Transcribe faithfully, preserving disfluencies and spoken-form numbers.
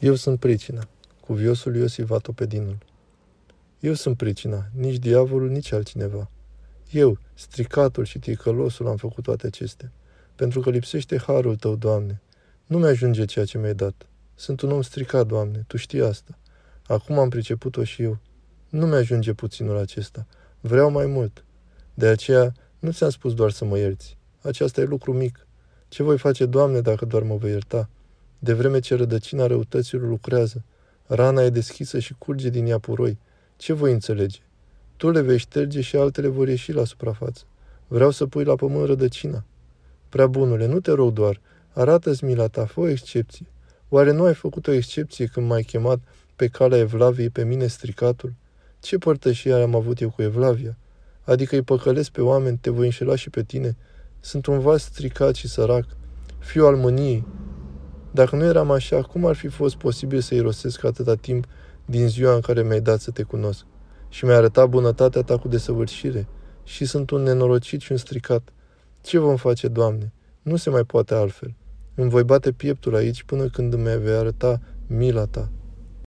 Eu sunt pricina, cuviosul Iosif Vatopedinul. Eu sunt pricina, nici diavolul, nici altcineva. Eu, stricatul și ticălosul, am făcut toate acestea, pentru că lipsește harul tău, Doamne. Nu mi-ajunge ceea ce mi-ai dat. Sunt un om stricat, Doamne, Tu știi asta. Acum am priceput-o și eu. Nu mi-ajunge puținul acesta. Vreau mai mult. De aceea nu ți-am spus doar să mă ierți. Aceasta e lucru mic. Ce voi face, Doamne, dacă doar mă vei ierta? De vreme ce rădăcina răutăților lucrează, rana e deschisă și curge din ea puroi. Ce voi înțelege? Tu le vei șterge și altele vor ieși la suprafață. Vreau să pui la pământ rădăcina. Prea bunule, nu te rog doar, arată-ți mila ta, fă o excepție. Oare nu ai făcut o excepție când m-ai chemat pe calea Evlaviei pe mine stricatul? Ce părtășie am avut eu cu Evlavia? Adică îi păcălesc pe oameni, te voi înșela și pe tine. Sunt un vas stricat și sărac, fiu al mâniei. Dacă nu eram așa, cum ar fi fost posibil să irosesc atâta timp din ziua în care mi-ai dat să te cunosc? Și mi-a arătat bunătatea ta cu desăvârșire. Și sunt un nenorocit și un stricat. Ce vom face, Doamne? Nu se mai poate altfel. Îmi voi bate pieptul aici până când îmi vei arăta mila ta.